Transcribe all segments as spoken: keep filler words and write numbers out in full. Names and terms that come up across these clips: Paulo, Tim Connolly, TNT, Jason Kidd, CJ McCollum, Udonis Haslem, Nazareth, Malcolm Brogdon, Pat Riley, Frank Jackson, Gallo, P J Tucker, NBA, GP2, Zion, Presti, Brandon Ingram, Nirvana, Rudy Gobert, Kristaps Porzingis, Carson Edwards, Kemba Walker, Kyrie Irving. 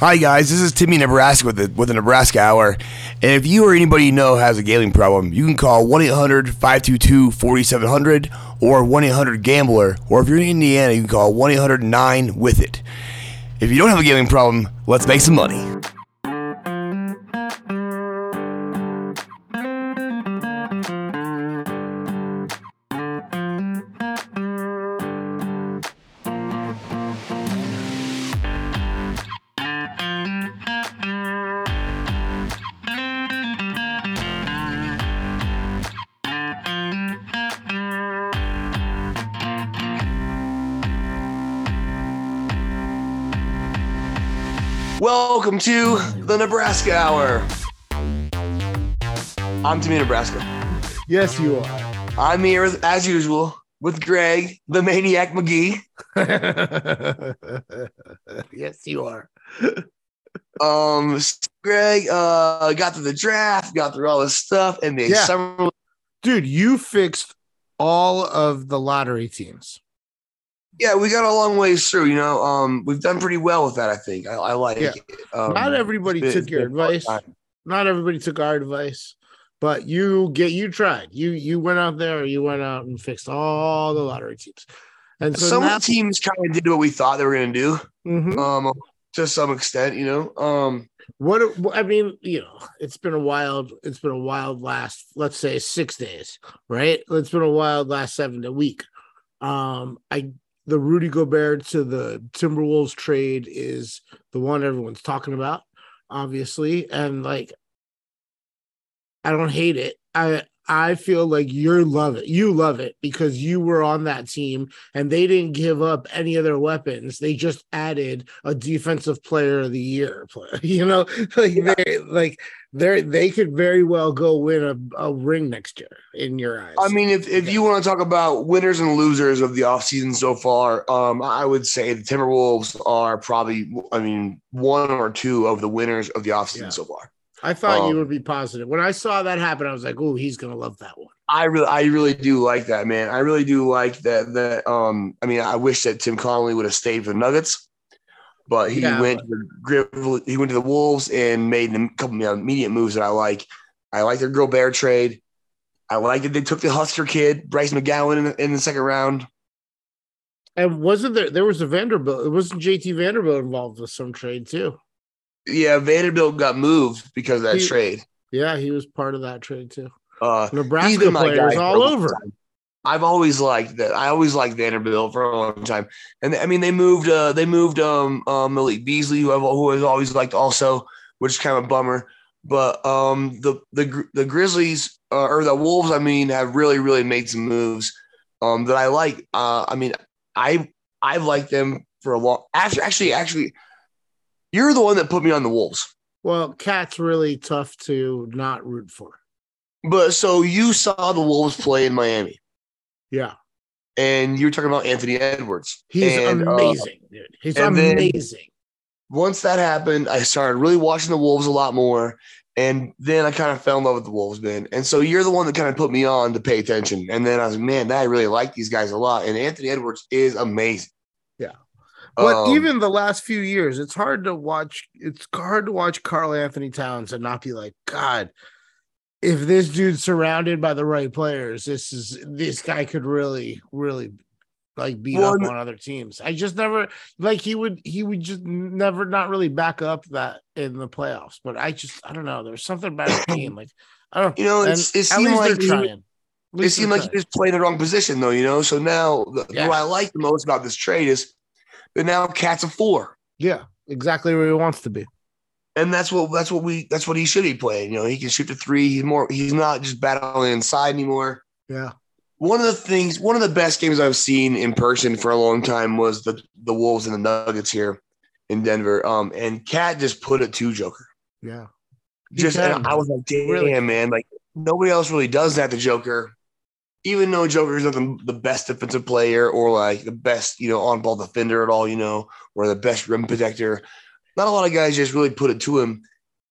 Hi guys, this is Timmy Nebraska with the, with the Nebraska Hour, and if you or anybody you know has a gambling problem, you can call one eight hundred, five two two, four seven zero zero or one eight hundred gambler, or if you're in Indiana, you can call one eight hundred nine with it. If you don't have a gambling problem, let's make some money. Welcome to the Nebraska Hour. I'm Timmy Nebraska. Yes, you are. I'm here, as usual, with Greg, the Maniac McGee. Yes, you are. um, Greg uh, got through the draft, got through all this stuff, and the yeah. summer. Dude, you fixed all of the lottery teams. Yeah, we got a long ways through, you know. Um, we've done pretty well with that, I think. I, I like yeah. it. Um, Not everybody been, took your advice. Not everybody took our advice, but you get you tried. You you went out there, you went out and fixed all the lottery teams. And so some now- teams kind of did what we thought they were going to do, mm-hmm. um, to some extent, you know. Um, what I mean, you know, it's been a wild. It's been a wild last, let's say, six days, right? It's been a wild last seven to week. Um, I. The Rudy Gobert to the Timberwolves trade is the one everyone's talking about, obviously. And, like, I don't hate it. I I feel like you love it. You love it because you were on that team, and they didn't give up any of their weapons. They just added a defensive player of the year player. You know, like, yeah. they like they they could very well go win a, a ring next year in your eyes. I mean, if, if yeah. you want to talk about winners and losers of the offseason so far, um, I would say the Timberwolves are probably, I mean, one or two of the winners of the offseason yeah. so far. I thought um, you would be positive. When I saw that happen, I was like, "Oh, he's gonna love that one." I really, I really do like that, man. I really do like that. That um, I mean, I wish that Tim Connolly would have stayed for the Nuggets, but he yeah. went to the Grizzlies. He went to the Wolves and made a couple of immediate moves that I like. I like their Gobert trade. I like that they took the Husker kid, Bryce McGowan, in the, in the second round. And wasn't there? There was a Vanderbilt. It wasn't J T Vanderbilt involved with some trade too. Yeah, Vanderbilt got moved because of that he, trade. Yeah, he was part of that trade too. Uh, Nebraska players all over. Time. I've always liked that. I always liked Vanderbilt for a long time, and I mean they moved. Uh, they moved um, um, Malik Beasley, who I've who I've always liked also, which is kind of a bummer. But um, the the the Grizzlies uh, or the Wolves, I mean, have really really made some moves um, that I like. Uh, I mean, I I've liked them for a long. Actually, actually, actually. You're the one that put me on the Wolves. Well, Cat's really tough to not root for. But so you saw the Wolves play in Miami. Yeah. And you're talking about Anthony Edwards. He's and, amazing, uh, dude. He's amazing. Once that happened, I started really watching the Wolves a lot more. And then I kind of fell in love with the Wolves, man. And so you're the one that kind of put me on to pay attention. And then I was like, man, I really like these guys a lot. And Anthony Edwards is amazing. Yeah. But um, even the last few years, it's hard to watch. It's hard to watch Karl-Anthony Towns and not be like, God, if this dude's surrounded by the right players, this is this guy could really, really like beat well, up on other teams. I just never like he would he would just never not really back up that in the playoffs. But I just I don't know. There's something about his team. Like I don't. You know, it's, it seems like they're trying. It seemed like he was playing the wrong position though. You know, so now yeah. what I like the most about this trade is. And now Cat's a four. Yeah, exactly where he wants to be. And that's what that's what we that's what he should be playing. You know, he can shoot the three. He's more he's not just battling inside anymore. Yeah. One of the things, one of the best games I've seen in person for a long time was the the Wolves and the Nuggets here in Denver. Um, and Cat just put it to Joker. Yeah. He just can, and I was like, damn, really? man, like nobody else really does that to Joker. Even though Joker is not the, the best defensive player or like the best, you know, on-ball defender at all, you know, or the best rim protector, not a lot of guys just really put it to him.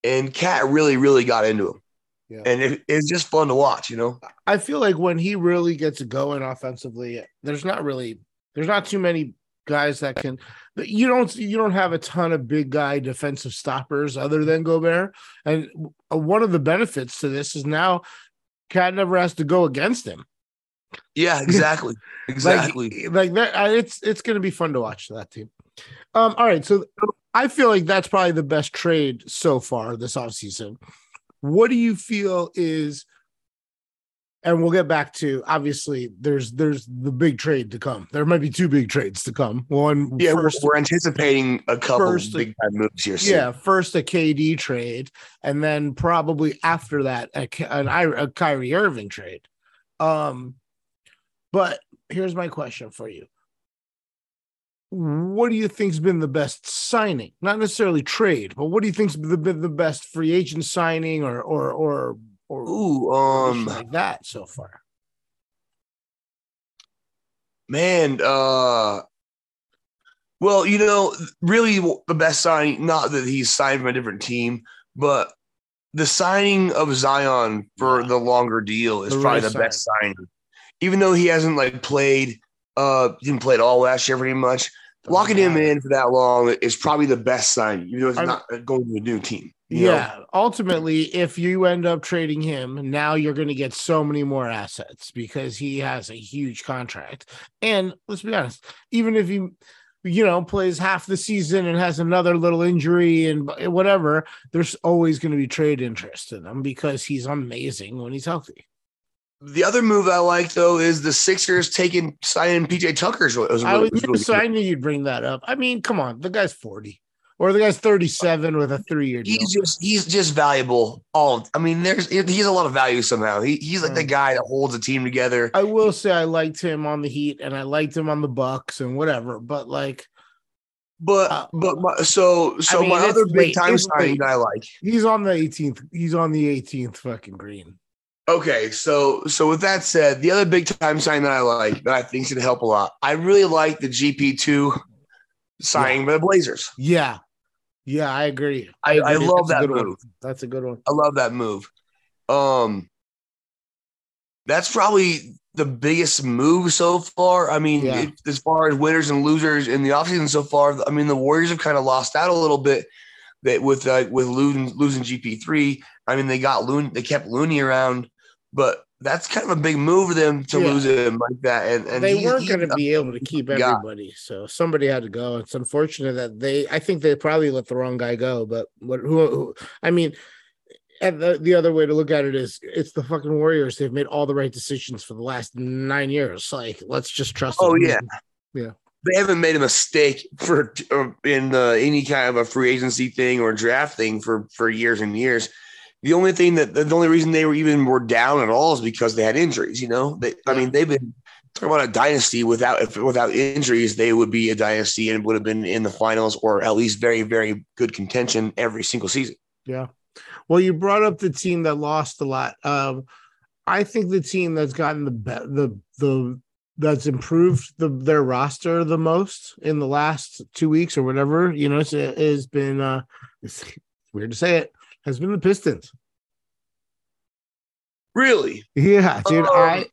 And Cat really, really got into him. Yeah. And it, it's just fun to watch, you know. I feel like when he really gets going offensively, there's not really – there's not too many guys that can. You don't you don't have a ton of big guy defensive stoppers other than Gobert. And one of the benefits to this is now Cat never has to go against him. Yeah, exactly, exactly. like, like that, it's it's going to be fun to watch that team. Um, all right, so I feel like that's probably the best trade so far this offseason. What do you feel is? And we'll get back to, obviously, there's there's the big trade to come. There might be two big trades to come. One, yeah, first, we're anticipating a couple of big time moves here soon. Yeah, first a K D trade, and then probably after that, a, an, a Kyrie Irving trade. Um, but here's my question for you. What do you think's been the best signing? Not necessarily trade, but what do you think's been the best free agent signing or or or or Ooh, um, like that so far? Man, uh, well, you know, really the best signing, not that he's signed from a different team, but the signing of Zion for the longer deal is the probably the sign. best signing. Even though he hasn't like played Uh, didn't play at all last year, pretty much. Locking him in for that long is probably the best sign. You know, it's not going to a new team. Yeah. Know? Ultimately, if you end up trading him, now you're going to get so many more assets because he has a huge contract. And let's be honest, even if he, you know, plays half the season and has another little injury and whatever, there's always going to be trade interest in him because he's amazing when he's healthy. The other move I like, though, is the Sixers taking signing P J Tucker. Really, I was really so I knew you'd bring that up. I mean, come on, the guy's forty, or the guy's thirty-seven with a three-year deal. He's just he's just valuable. All I mean, there's he's a lot of value somehow. He he's like mm. the guy that holds a team together. I will say I liked him on the Heat and I liked him on the Bucks and whatever, but like, but uh, but my, so so I mean, my other big time signing I like. He's on the eighteenth. He's on the eighteenth fucking green. Okay, so so with that said, the other big-time sign that I like that I think is going to help a lot, I really like the G P two signing yeah. by the Blazers. Yeah, yeah, I agree. I, I, agree. I love that's that move. One. That's a good one. I love that move. Um, That's probably the biggest move so far. I mean, yeah. it, as far as winners and losers in the offseason so far, I mean, the Warriors have kind of lost out a little bit that with uh, with losing, losing G P three. I mean, they got Loon, they kept Looney around. But that's kind of a big move for them to yeah. lose him like that. And, and they weren't going to be able to keep everybody. So somebody had to go. It's unfortunate that they – I think they probably let the wrong guy go. But what? Who, who I mean, and the, the other way to look at it is it's the fucking Warriors. They've made all the right decisions for the last nine years. Like, let's just trust oh, them. Oh, yeah. Yeah. They haven't made a mistake for in uh, any kind of a free agency thing or draft thing for, for years and years. The only thing that the only reason they were even more down at all is because they had injuries. You know, they, I mean, they've been talking about a dynasty without if, without injuries. They would be a dynasty and would have been in the finals or at least very, very good contention every single season. Yeah. Well, you brought up the team that lost a lot. Um, I think the team that's gotten the the the that's improved the, their roster the most in the last two weeks or whatever. You know, it's, it's been uh, it's weird to say it. Has been the Pistons. Really? Yeah, dude. Um, I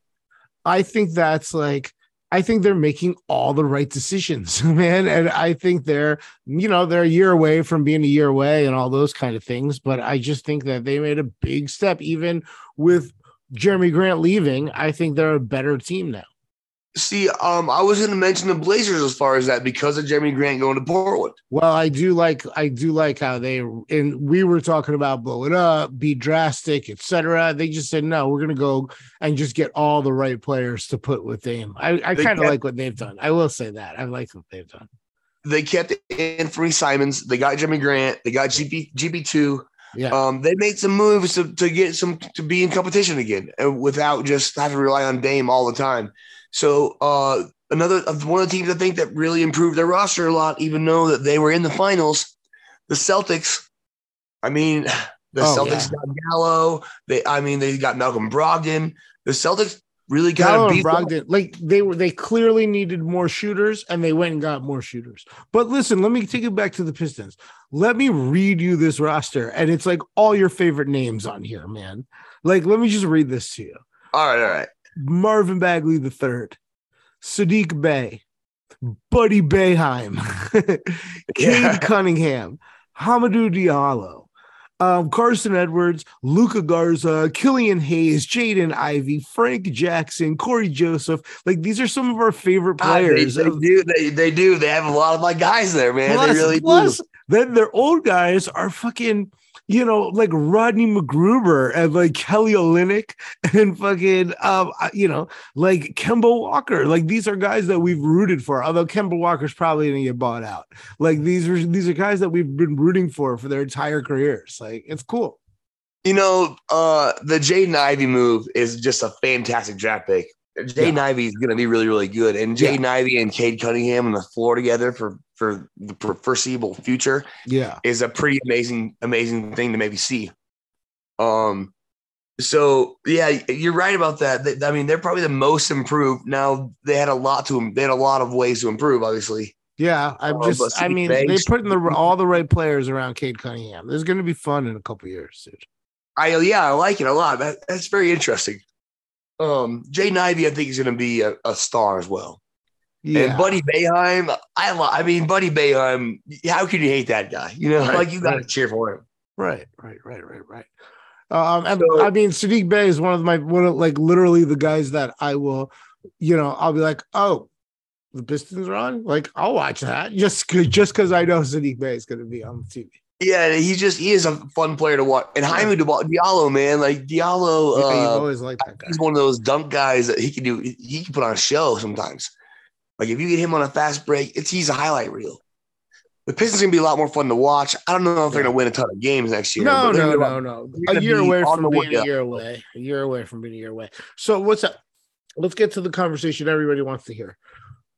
I think that's like I think they're making all the right decisions, man. And I think they're, you know, they're a year away from being a year away and all those kind of things. But I just think that they made a big step, even with Jerami Grant leaving. I think they're a better team now. See, um, I was going to mention the Blazers as far as that because of Jerami Grant going to Portland. Well, I do like I do like how they – and we were talking about blow it up, be drastic, et cetera. They just said, no, we're going to go and just get all the right players to put with them. I, I kind of like what they've done. I will say that. I like what they've done. They kept Anthony Simons. They got Jerami Grant. They got G P two. Yeah. Um, they made some moves to, to get some to be in competition again without just having to rely on Dame all the time. So uh, another one of the teams I think that really improved their roster a lot, even though that they were in the finals, the Celtics. I mean, the oh, Celtics yeah. got Gallo. They, I mean, they got Malcolm Brogdon. The Celtics really got beat Brogdon. Them. Like they were, they clearly needed more shooters, and they went and got more shooters. But listen, let me take it back to the Pistons. Let me read you this roster, and it's like all your favorite names on here, man. Like, let me just read this to you. All right, all right. Marvin Bagley the third, Sadiq Bey, Buddy Boeheim, Cade yeah. Cunningham, Hamidou Diallo, um, Carson Edwards, Luka Garza, Killian Hayes, Jaden Ivey, Frank Jackson, Corey Joseph. Like, these are some of our favorite players. Ah, they, they do. They, they do. They have a lot of my guys there, man. Plus, they really plus, do. Then their old guys are fucking, you know, like Rodney McGruber and like Kelly Olynyk and fucking, um, you know, like Kemba Walker. Like, these are guys that we've rooted for, although Kemba Walker's probably going to get bought out. Like, these are, these are guys that we've been rooting for for their entire careers. Like, it's cool. You know, uh, the Jaden Ivey move is just a fantastic draft pick. Jaden yeah. Ivey is going to be really, really good. And Jaden yeah. Ivey and Cade Cunningham on the floor together for, for the foreseeable future yeah. is a pretty amazing, amazing thing to maybe see. Um, So, yeah, you're right about that. They, I mean, they're probably the most improved. Now, they had a lot to – they had a lot of ways to improve, obviously. Yeah, I'm uh, just – I mean, banks. they put in the, all the right players around Cade Cunningham. This is going to be fun in a couple years, dude. I, yeah, I like it a lot. That, that's very interesting. Um, Jaden Ivey, I think, is going to be a, a star as well. Yeah. And Buddy Boeheim, I lo- I mean, Buddy Boeheim, how can you hate that guy? You know, right, like you got to right. cheer for him. Right, right, right, right, right. Um, and so, I mean, Sadiq Bey is one of my one of like literally the guys that I will, you know, I'll be like, oh, the Pistons are on. Like, I'll watch that just just because I know Sadiq Bey is going to be on the T V. Yeah, he just he is a fun player to watch. And Hamidou Diallo, man, like Diallo, yeah, uh, always like that guy. He's one of those dump guys that he can do. He can put on a show sometimes. Like if you get him on a fast break, it's he's a highlight reel. The Pistons are gonna be a lot more fun to watch. I don't know if yeah. they're gonna win a ton of games next year. No, no, no, no. A year away from being a year away. A year away from being a year away. So what's up? Let's get to the conversation everybody wants to hear.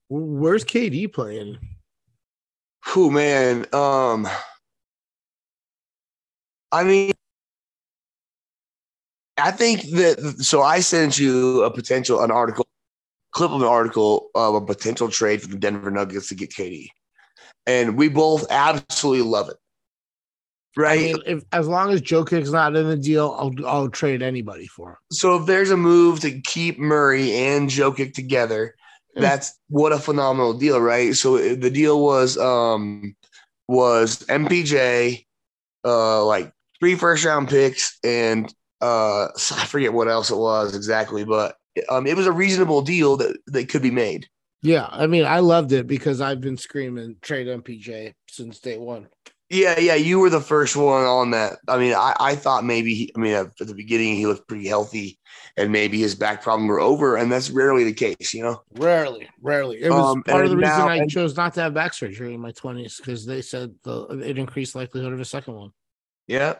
Where's K D playing? Oh man. Um. I mean, I think that – so I sent you a potential – an article, clip of an article of a potential trade for the Denver Nuggets to get K D. And we both absolutely love it, right? I mean, if, as long as Jokic's not in the deal, I'll, I'll trade anybody for him. So if there's a move to keep Murray and Jokic together, that's – what a phenomenal deal, right? So the deal was um, was M P J, uh, like – Three first round picks, and uh, I forget what else it was exactly, but um, it was a reasonable deal that, that could be made. Yeah. I mean, I loved it because I've been screaming trade M P J since day one. Yeah. Yeah. You were the first one on that. I mean, I, I thought maybe, he, I mean, at the beginning, he looked pretty healthy and maybe his back problem were over. And that's rarely the case, you know? Rarely, rarely. It was um, part of the reason now, I and- chose not to have back surgery in my twenties because they said the, it increased likelihood of a second one. Yeah.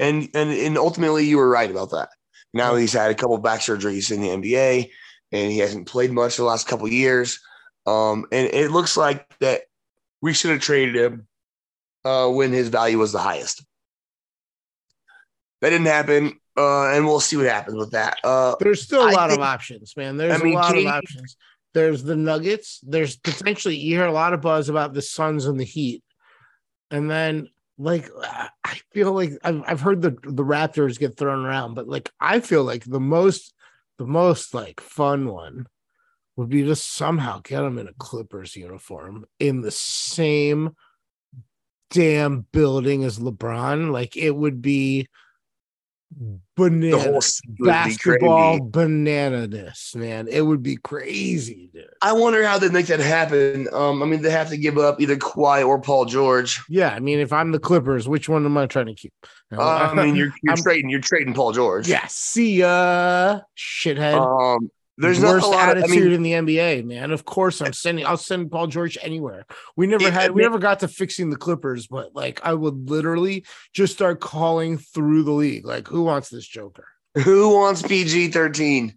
And, and and ultimately, you were right about that. Now he's had a couple of back surgeries in the N B A, and he hasn't played much the last couple of years. Um, and it looks like that we should have traded him uh, when his value was the highest. That didn't happen, uh, and we'll see what happens with that. Uh, There's still a I lot think, of options, man. There's I mean, a lot Katie, of options. There's the Nuggets. There's potentially – you hear a lot of buzz about the Suns and the Heat. And then – Like, I feel like I've I've heard the, the Raptors get thrown around, but like I feel like the most the most like fun one would be to somehow get them in a Clippers uniform in the same damn building as LeBron. Like it would be banana basketball banana-ness, man. It would be crazy, dude. I wonder how they make that happen. Um, I mean, they have to give up either Kawhi or Paul George. Yeah, I mean, if I'm the Clippers, which one am I trying to keep? No, uh, I mean, you're you're I'm, trading, you're trading Paul George. Yeah, see ya, shithead. Um, there's worst not a lot attitude of, I mean, in the N B A, man. Of course, I'm sending. I'll send Paul George anywhere. We never it, had. I mean, we never got to fixing the Clippers, but like, I would literally just start calling through the league. Like, who wants this Joker? Who wants P G thirteen?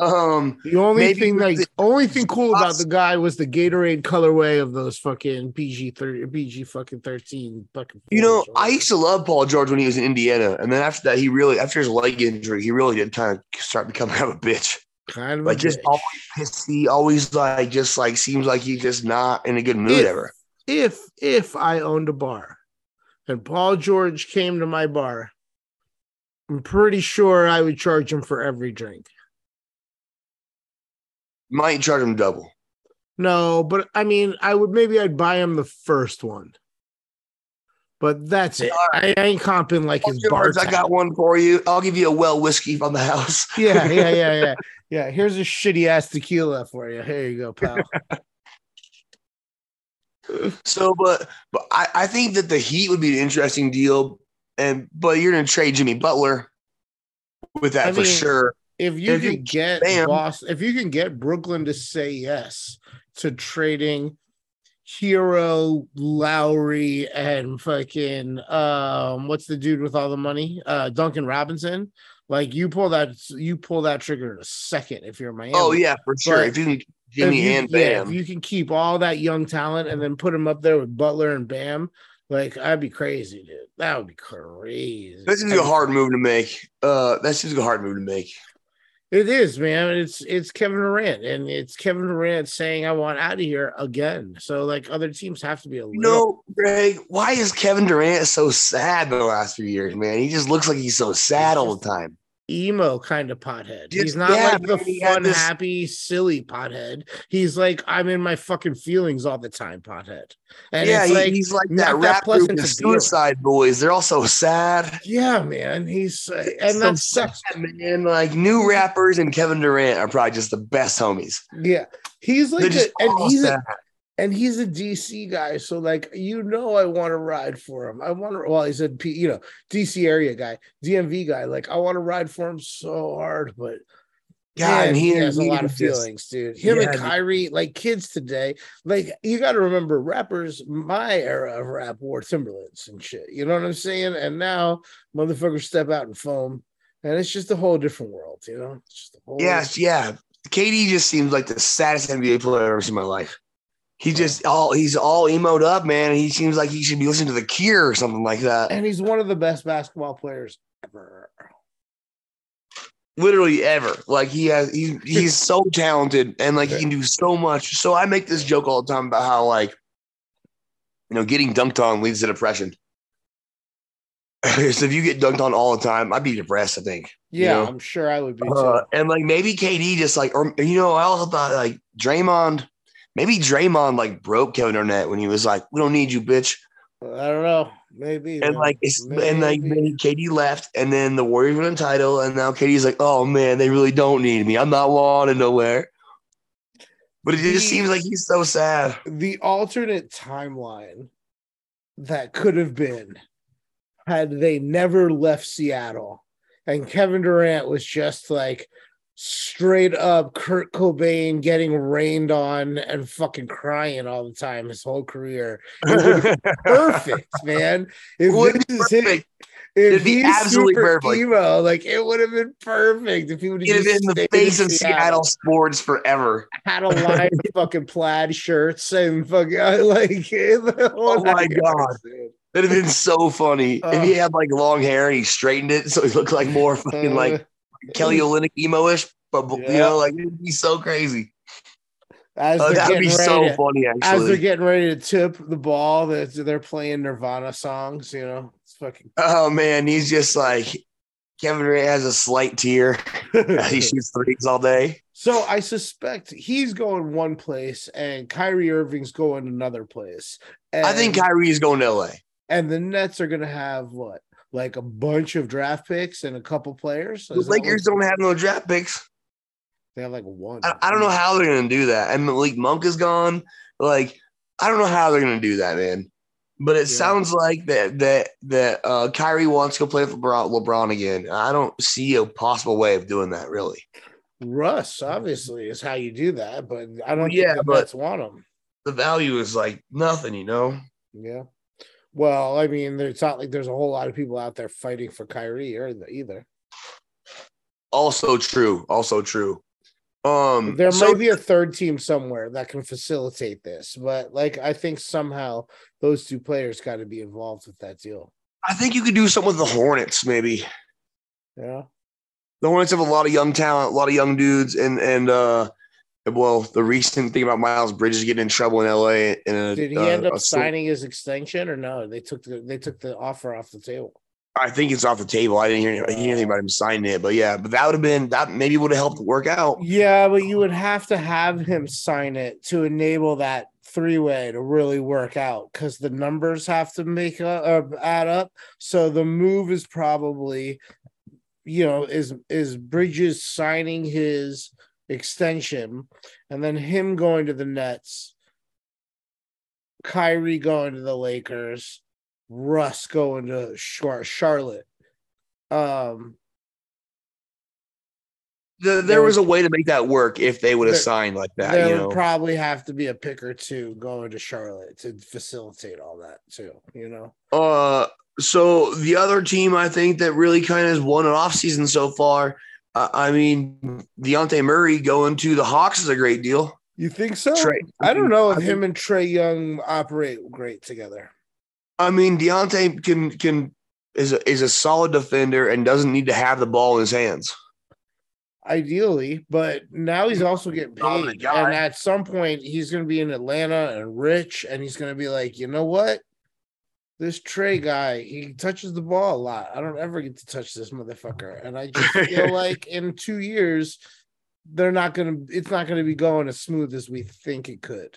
Um, the only maybe, thing like, the only thing cool about the guy was the Gatorade colorway of those fucking P G thirteen, P G fucking thirteen. Fucking you know, George. I used to love Paul George when he was in Indiana, and then after that, he really after his leg injury, he really did kind of start becoming kind of a bitch. Kind of like just bitch. Always pissy, always like just like seems like he's just not in a good mood if, ever. If if I owned a bar and Paul George came to my bar, I'm pretty sure I would charge him for every drink. Might charge him double. No, but I mean, I would maybe I'd buy him the first one. But that's it. Right. I ain't comping like I'll his bars. I got one for you. I'll give you a well whiskey from the house. yeah, yeah, yeah, yeah. Yeah, here's a shitty-ass tequila for you. Here you go, pal. so, but but I, I think that the Heat would be an interesting deal. And But you're going to trade Jimmy Butler with that I for mean, sure. If you if can you, get Boston, if you can get Brooklyn to say yes to trading Hero, Lowry, and fucking um, what's the dude with all the money? Uh, Duncan Robinson. Like you pull that, you pull that trigger in a second if you're Miami. Oh yeah, for sure. But if you can, Jimmy if you, and Bam, yeah, if you can keep all that young talent and then put them up there with Butler and Bam, like I'd be crazy, dude. That would be crazy. This is a hard move to make. Uh, that's just a hard move to make. It is, man. It's it's Kevin Durant, and it's Kevin Durant saying, "I want out of here again." So, like, other teams have to be a little. No, Greg. Why is Kevin Durant so sad the last few years, man? He just looks like he's so sad all the time. Emo kind of pothead. Just, he's not yeah, like the man, fun, this... happy, silly pothead. He's like, I'm in my fucking feelings all the time, pothead. And yeah, it's he, like, he's like that rap that group, the Suicide deal. Boys. They're all so sad. Yeah, man. He's uh, and so that sucks, man. Like new rappers and Kevin Durant are probably just the best homies. Yeah, he's like, a, and he's a, and he's a D C guy. So like, you know, I want to ride for him. I want to. Well, he's a P, you know, D C area guy, D M V guy. Like, I want to ride for him so hard, but. God, man, he, he has he a lot of feelings, just, dude. Him yeah, and Kyrie, like kids today, like you got to remember rappers, my era of rap wore Timberlands and shit. You know what I'm saying? And now motherfuckers step out in foam and it's just a whole different world, you know? It's just a whole yes, yeah. K D just seems like the saddest N B A player I've ever seen in my life. He just all he's all emoed up, man. And he seems like he should be listening to The Cure or something like that. And he's one of the best basketball players ever. Literally ever. Like he has he, he's so talented and like he can do so much. So I make this joke all the time about how like you know getting dunked on leads to depression. So if you get dunked on all the time, I'd be depressed, I think. Yeah, you know? I'm sure I would be too. Uh, and like maybe K D just like or you know, I also thought like Draymond, maybe Draymond like broke Kevin Durant when he was like, we don't need you, bitch. I don't know. Maybe and man. like it's maybe. and like maybe K D left, and then the Warriors won the title, and now K D's like, oh man, they really don't need me. I'm not wanted nowhere. But it the, just seems like he's so sad. The alternate timeline that could have been had they never left Seattle, and Kevin Durant was just like straight up Kurt Cobain getting rained on and fucking crying all the time his whole career. It would be perfect, man. If it would be perfect. His, if It'd be absolutely perfect. Emo, like it would have been perfect if he would have been in the face of Seattle. Seattle sports forever. Had a line of fucking plaid shirts and fucking like. Oh my god. That'd have been so funny uh, if he had like long hair and he straightened it so he looked like more fucking uh, like. Kelly Olynyk emo-ish, but yeah. You know, like it'd be so crazy. As uh, that'd be so to, funny. Actually, as they're getting ready to tip the ball, that they're, they're playing Nirvana songs. You know, it's fucking. Oh man, he's just like Kevin Durant has a slight tear. He shoots threes all day. So I suspect he's going one place, and Kyrie Irving's going another place. And, I think Kyrie's going to L A, and the Nets are going to have what? Like a bunch of draft picks and a couple players. The Lakers don't have no draft picks. They have like one. I, I don't know how they're going to do that. And Malik Monk is gone. Like, I don't know how they're going to do that, man. But it yeah. sounds like that that that uh, Kyrie wants to go play for LeBron again. I don't see a possible way of doing that, really. Russ, obviously, is how you do that. But I don't yeah, think the Nets want him. The value is like nothing, you know? Yeah. Well, I mean, it's not like there's a whole lot of people out there fighting for Kyrie or either. Also true. Also true. Um, there so- might be a third team somewhere that can facilitate this, but like I think somehow those two players got to be involved with that deal. I think you could do something with the Hornets, maybe. Yeah. The Hornets have a lot of young talent, a lot of young dudes, and and uh, well, the recent thing about Miles Bridges getting in trouble in L A and did he uh, end up signing his extension or no? They took the they took the offer off the table. I think it's off the table. I didn't hear anything about him signing it, but yeah, but that would have been that maybe would have helped work out. Yeah, but you would have to have him sign it to enable that three-way to really work out because the numbers have to make up or add up. So the move is probably, you know, is is Bridges signing his extension and then him going to the Nets, Kyrie going to the Lakers, Russ going to Charlotte. Um, the, there, there was a way to make that work if they would have signed like that. There you would know. probably have to be a pick or two going to Charlotte to facilitate all that too, you know? Uh, so the other team I think that really kind of has won an offseason so far, uh, I mean, Dejounte Murray going to the Hawks is a great deal. You think so? Trae, I don't know if I him think- and Trae Young operate great together. I mean, Dejounte can can is a, is a solid defender and doesn't need to have the ball in his hands. Ideally, but now he's also getting paid, oh my God, and at some point he's going to be in Atlanta and rich, and he's going to be like, you know what, this Trae guy, he touches the ball a lot. I don't ever get to touch this motherfucker, and I just feel like in two years they're not going to. It's not going to be going as smooth as we think it could.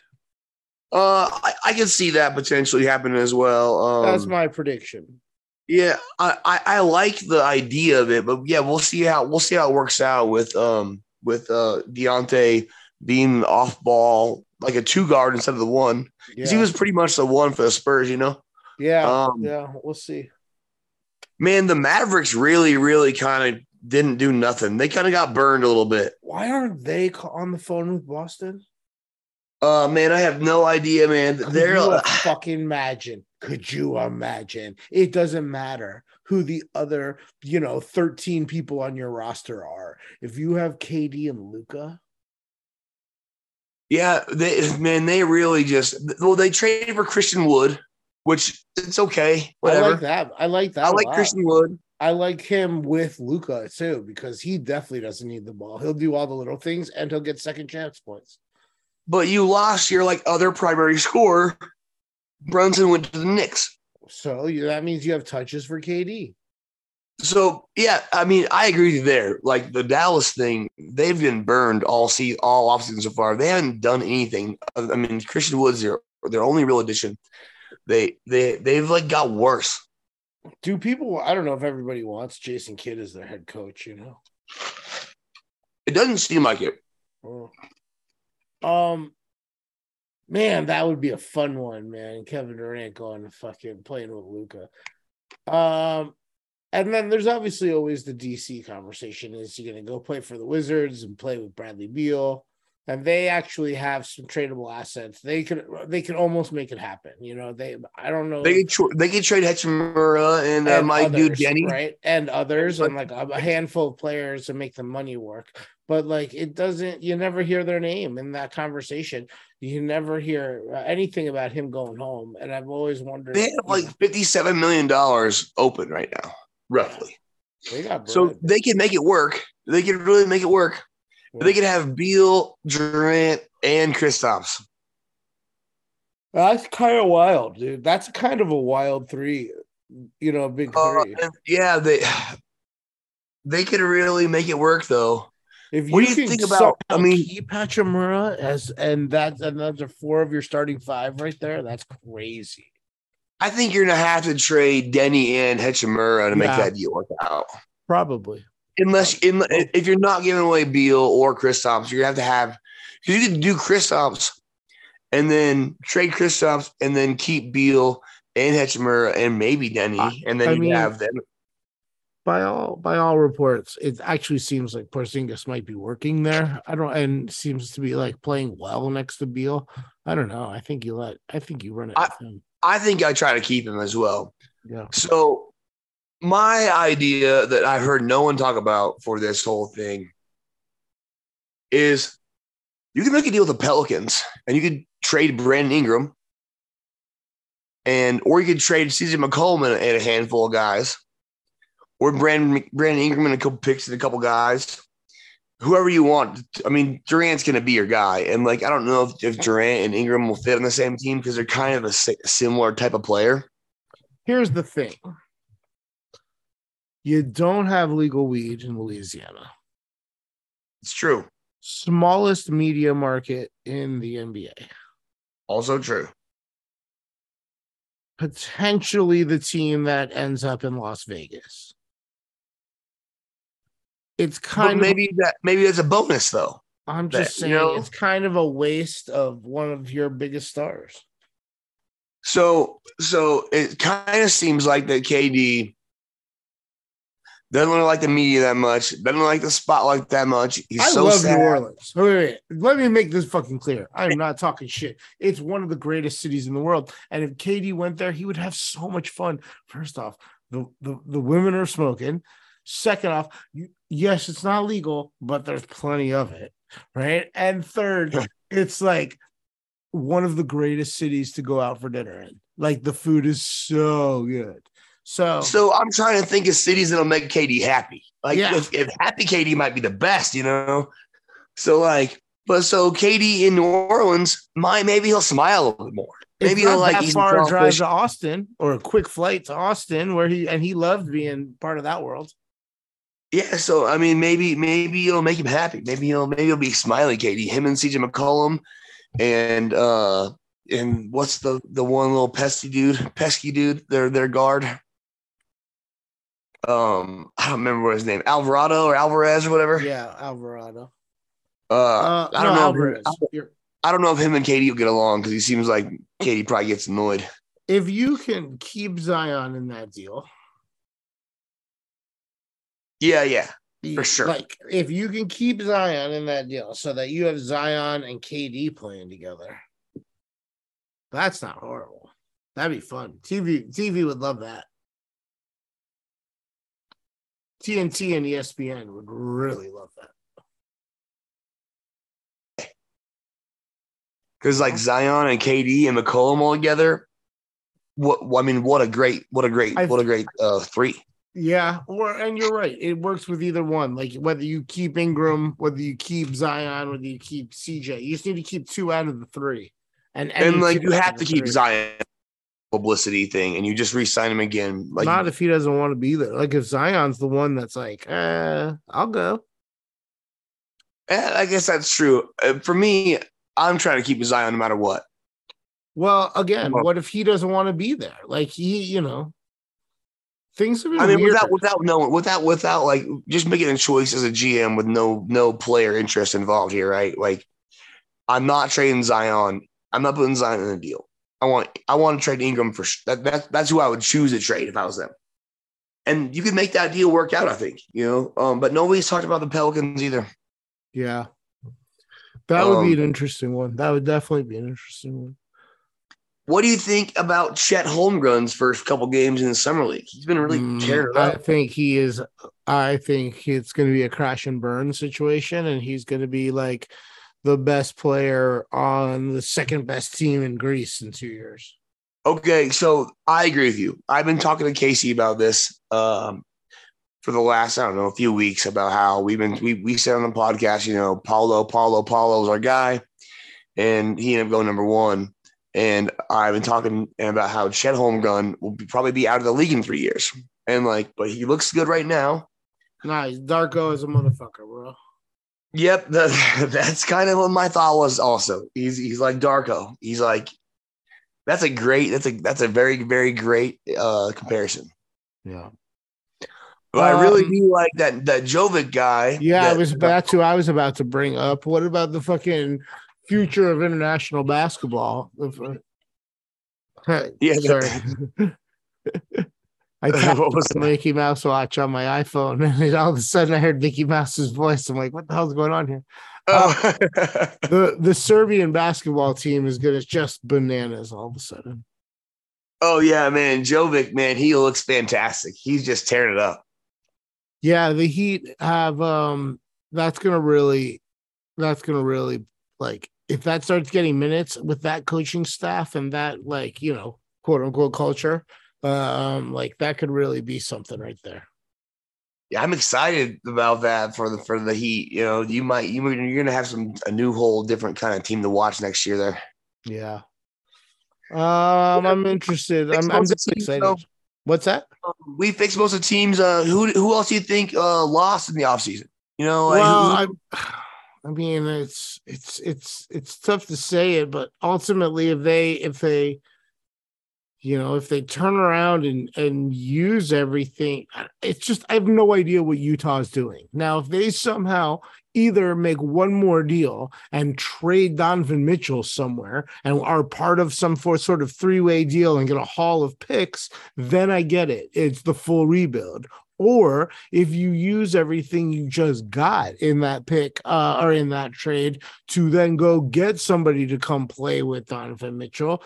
Uh, I, I can see that potentially happening as well. Um, That's my prediction. Yeah, I, I, I like the idea of it, but yeah, we'll see how we'll see how it works out with um with uh Dejounte being off ball like a two guard instead of the one because yeah. he was pretty much the one for the Spurs, you know. Yeah, um, yeah, we'll see. Man, the Mavericks really, really kind of didn't do nothing. They kind of got burned a little bit. Why aren't they on the phone with Boston? Uh, man, I have no idea, man. Could They're you fucking imagine. Could you imagine? It doesn't matter who the other, you know, thirteen people on your roster are. If you have K D and Luka. Yeah, they, man, they really just, well, they traded for Christian Wood, which it's okay. Whatever. I like that. I like that. I like lot. Christian Wood. I like him with Luka too, because he definitely doesn't need the ball. He'll do all the little things and he'll get second chance points. But you lost your, like, other primary scorer. Brunson went to the Knicks. So you, that means you have touches for K D. So, yeah, I mean, I agree with you there. Like, the Dallas thing, they've been burned all se- all offseason so far. They haven't done anything. I mean, Christian Wood's their, their only real addition. They, they, they've, like, got worse. Do people – I don't know if everybody wants Jason Kidd as their head coach, you know? It doesn't seem like it. Oh. Um, man, that would be a fun one, man. Kevin Durant going to fucking playing with Luka. Um, and then there's obviously always the D C conversation. Is he going to go play for the Wizards and play with Bradley Beal? And they actually have some tradable assets. They could they could almost make it happen. You know, they I don't know. They could tra- they could trade Hachimura and, and uh, my others, dude Deni, right? And others and like a handful of players to make the money work. But, like, it doesn't – you never hear their name in that conversation. You never hear anything about him going home. And I've always wondered – they have, like, fifty-seven million dollars open right now, roughly. They got so they can make it work. They can really make it work. Yeah. They could have Beal, Durant, and Kristaps. That's kind of wild, dude. That's kind of a wild three, you know, big three. Uh, yeah, they, they could really make it work, though. If you what do you think about? I mean, keep Hachimura as and that's another four of your starting five right there. That's crazy. I think you're gonna have to trade Deni and Hachimura to yeah. make that deal work out. Probably, unless in, if you're not giving away Beal or Kristaps, you're gonna have to have because you could do Kristaps and then trade Kristaps and then keep Beal and Hachimura and maybe Deni, and then I you mean, have them. By all by all reports, it actually seems like Porzingis might be working there. I don't, and seems to be like playing well next to Beal. I don't know. I think you let. I think you run it. I, with him. I think I try to keep him as well. Yeah. So my idea that I heard no one talk about for this whole thing is you can make a deal with the Pelicans, and you could trade Brandon Ingram, and or you could trade C J McCollum and, and a handful of guys. Or Brandon, Brandon Ingram and a couple picks and a couple guys, whoever you want. I mean, Durant's going to be your guy. And, like, I don't know if, if Durant and Ingram will fit on the same team because they're kind of a similar type of player. Here's the thing. You don't have legal weed in Louisiana. It's true. Smallest media market in the N B A. Also true. Potentially the team that ends up in Las Vegas. It's kind but maybe of that maybe as a bonus though. I'm that, just saying you know, it's kind of a waste of one of your biggest stars. So so it kind of seems like that K D doesn't really like the media that much, doesn't like the spotlight that much. He's I so love sad. New Orleans. Wait, wait, wait. Let me make this fucking clear. I'm not talking shit. It's one of the greatest cities in the world. And if K D went there, he would have so much fun. First off, the, the, the women are smoking. Second off, you, yes, it's not legal, but there's plenty of it, right? And third, it's like one of the greatest cities to go out for dinner in. Like the food is so good. So, so I'm trying to think of cities that'll make K D happy. Like, yeah. if, if happy K D might be the best, you know. So, like, but so K D in New Orleans, my maybe he'll smile a little bit more. Maybe he'll like that far a drive to Austin or a quick flight to Austin, where he and he loved being part of that world. Yeah, so I mean, maybe maybe it'll make him happy. Maybe he'll maybe he'll be smiling, K D. Him and C J McCollum, and uh, and what's the the one little pesky dude, pesky dude, their their guard. Um, I don't remember what his name, Alvarado or Alvarez or whatever. Yeah, Alvarado. Uh, uh I don't no, know. Alvarez. If, I don't know if him and K D will get along because he seems like K D probably gets annoyed. If you can keep Zion in that deal, yeah, yeah, for sure. Like if you can keep Zion in that deal, so that you have Zion and K D playing together, that's not horrible. That'd be fun. T V, T V would love that. T N T and E S P N would really love that. Because like Zion and K D and McCollum all together, what I mean, what a great, what a great, I, what a great uh, three. Yeah, or and you're right, it works with either one. Like whether you keep Ingram, whether you keep Zion, whether you keep C J, you just need to keep two out of the three. And and like you have to keep Zion. Publicity thing, and you just re-sign him again. Like, not if he doesn't want to be there. Like if Zion's the one that's like, uh, I'll go. I guess that's true. For me, I'm trying to keep Zion no matter what. Well, again, well, what if he doesn't want to be there? Like he, you know, things have been. I mean, weird. without without knowing, without without like just making a choice as a G M with no no player interest involved here, right? Like, I'm not trading Zion. I'm not putting Zion in a deal. I want I want to trade Ingram for that, that. That's who I would choose to trade if I was them. And you could make that deal work out, I think, you know. Um, but nobody's talked about the Pelicans either. Yeah. That um, would be an interesting one. That would definitely be an interesting one. What do you think about Chet Holmgren's first couple games in the summer league? He's been really mm, tearing up. I think he is I think it's going to be a crash and burn situation, and he's going to be like the best player on the second best team in Greece in two years. Okay, so I agree with you. I've been talking to Casey about this um, for the last, I don't know, a few weeks about how we've been, we we said on the podcast, you know, Paulo, Paulo, Paulo's our guy, and he ended up going number one. And I've been talking about how Chet Holmgren will be, probably be out of the league in three years. And like, but he looks good right now. Nice. Darko is a motherfucker, bro. Yep, the, that's kind of what my thought was. Also, he's he's like Darko. He's like, that's a great. That's a that's a very very great uh, comparison. Yeah, but um, I really do like that that Jović guy. Yeah, that, I was about to. I was about to bring up. What about the fucking future of international basketball? Yeah, sorry. I tapped what was the Mickey Mouse watch on my iPhone, and all of a sudden I heard Mickey Mouse's voice. I'm like, "What the hell's going on here?" Oh. Uh, the the Serbian basketball team is good. It's just bananas all of a sudden. Oh yeah, man, Jović, man, he looks fantastic. He's just tearing it up. Yeah, the Heat have um, that's gonna really, that's gonna really like if that starts getting minutes with that coaching staff and that like you know quote unquote culture. Um, like that could really be something right there. Yeah, I'm excited about that for the for the Heat. You know, you might you you're gonna have some a new whole different kind of team to watch next year there. Yeah. Um, I'm interested. I'm, I'm just excited. What's that? We fixed most of the teams. Uh, who who else do you think uh, lost in the offseason? You know, well, like who, I, I mean, it's it's it's it's tough to say it, but ultimately, if they if they, you know, if they turn around and and use everything, it's just I have no idea what Utah's doing now. If they somehow either make one more deal and trade Donovan Mitchell somewhere and are part of some sort of three-way deal and get a haul of picks, then I get it. It's the full rebuild. Or if you use everything you just got in that pick uh, or in that trade to then go get somebody to come play with Donovan Mitchell,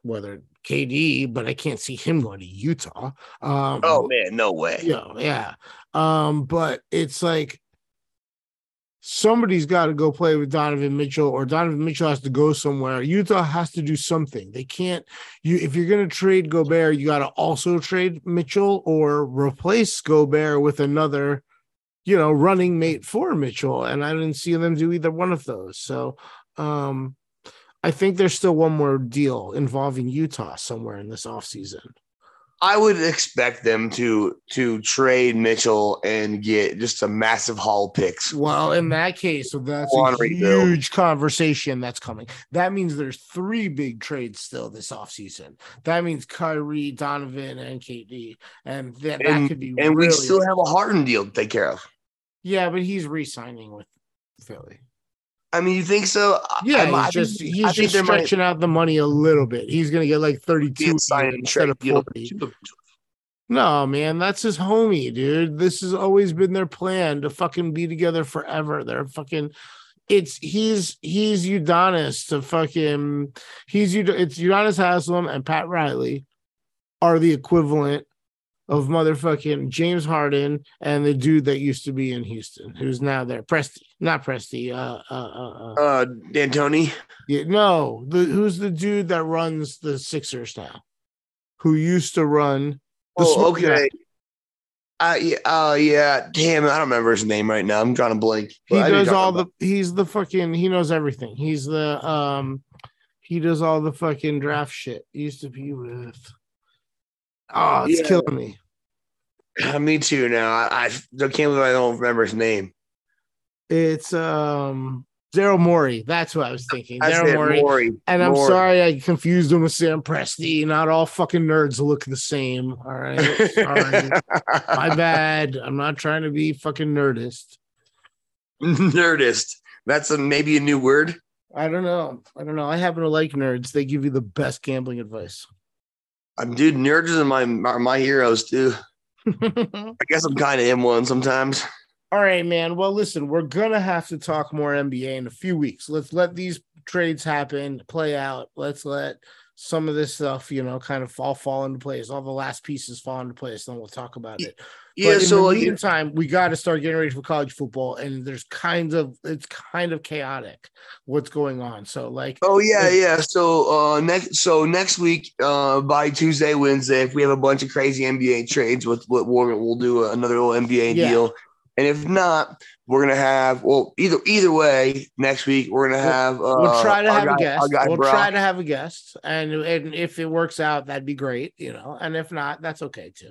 whether K D, but I can't see him going to Utah. Um, oh, man, no way. You know, yeah. Um, but it's like, somebody's got to go play with Donovan Mitchell, or Donovan Mitchell has to go somewhere. Utah has to do something. They can't. You, if you're going to trade Gobert, you got to also trade Mitchell or replace Gobert with another, you know, running mate for Mitchell. And I didn't see them do either one of those. So um, I think there's still one more deal involving Utah somewhere in this offseason. I would expect them to to trade Mitchell and get just a massive haul picks. Well, in that case, that's a huge conversation that's coming. That means there's three big trades still this offseason. That means Kyrie, Donovan, and K D. And that, and, that could be And really we still have a Harden deal to take care of. Yeah, but he's re-signing with Philly. I mean, you think so? Yeah, I, he's just, he's I just stretching might, out the money a little bit. He's going to get like thirty-two instead of forty. No, man, that's his homie, dude. This has always been their plan to fucking be together forever. They're fucking – it's – he's he's Udonis to fucking – he's it's Udonis Haslem and Pat Riley are the equivalent of motherfucking James Harden and the dude that used to be in Houston, who's now there, Presti, not Presti, uh, uh, uh, uh, uh D'Antoni. Yeah, no, the, who's the dude that runs the Sixers now? Who used to run? The oh, okay. Uh, yeah, uh, yeah. Damn, I don't remember his name right now. I'm trying to blink. He does all the. He's the fucking. He knows everything. He's the. Um, he does all the fucking draft shit. He used to be with. Oh, it's yeah. killing me. Uh, me too. Now I, I can't believe I don't remember his name. It's um Daryl Morey. That's what I was thinking. I Daryl Morey. Morey. And I'm Morey. sorry I confused him with Sam Presti. Not all fucking nerds look the same. All right, sorry. My bad. I'm not trying to be fucking nerdist. Nerdist. That's a, maybe a new word. I don't know. I don't know. I happen to like nerds. They give you the best gambling advice. I'm dude, nerds are my are my heroes too. I guess I'm kind of in one sometimes. All right, man. Well, listen, we're gonna have to talk more N B A in a few weeks. Let's let these trades happen, play out. Let's let some of this stuff, you know, kind of all fall into place. All the last pieces fall into place, then we'll talk about it. Yeah. But in so the meantime, we got to start getting ready for college football, and there's kind of it's kind of chaotic what's going on. So like, oh yeah, if, yeah. So uh, next, so next week, uh, by Tuesday, Wednesday, if we have a bunch of crazy N B A trades, with what Warren will do another little N B A yeah. deal, and if not, we're gonna have well either either way next week we're gonna have uh, we'll try to have guy, a guest guy, we'll Brock. try to have a guest and and if it works out that'd be great, you know, and if not that's okay too.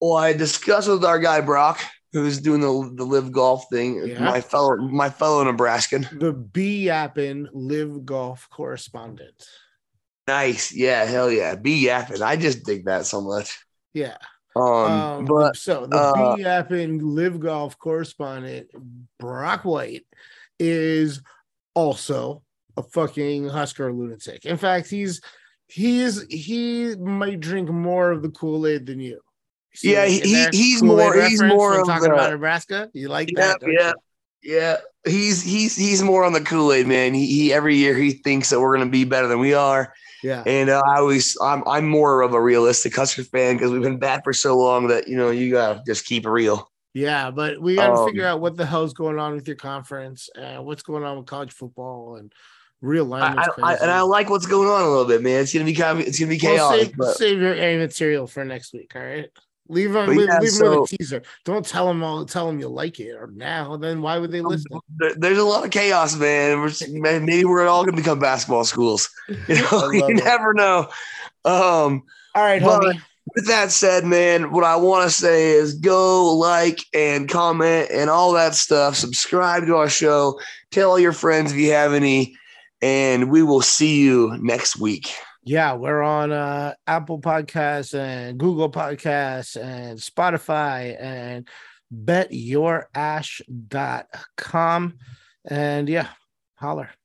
Well, I discussed with our guy Brock who's doing the the live golf thing, yeah. my fellow my fellow Nebraskan, the B-yappin live golf correspondent. Nice, yeah, hell yeah, B-yappin. I just dig that so much. Yeah. Um, um, but so the uh, B-yappin live golf correspondent Brock White is also a fucking Husker lunatic. In fact, he's he is he might drink more of the Kool-Aid than you. So yeah, he, he he's more he's more of talking the, about Nebraska. You like yeah, that? Yeah, you? yeah. He's he's he's more on the Kool-Aid, man. He, he every year he thinks that we're gonna be better than we are. Yeah, and uh, I always I'm I'm more of a realistic Husker fan because we've been bad for so long that you know you gotta just keep it real. Yeah, but we gotta um, figure out what the hell's going on with your conference and what's going on with college football and real life. And I like what's going on a little bit, man. It's gonna be kind of, it's gonna be chaotic. We'll save, save your A material for next week, all right? Leave them leave, yeah, leave so, them with a teaser. Don't tell them all. Tell them you like it or now. Then why would they listen? There, there's a lot of chaos, man. We're, maybe we're all going to become basketball schools. You know, you it. never know. Um, all right, but, homie. With that said, man, what I want to say is go like and comment and all that stuff. Subscribe to our show. Tell all your friends if you have any, and we will see you next week. Yeah, we're on uh, Apple Podcasts and Google Podcasts and Spotify and bet your ash dot com. And yeah, holler.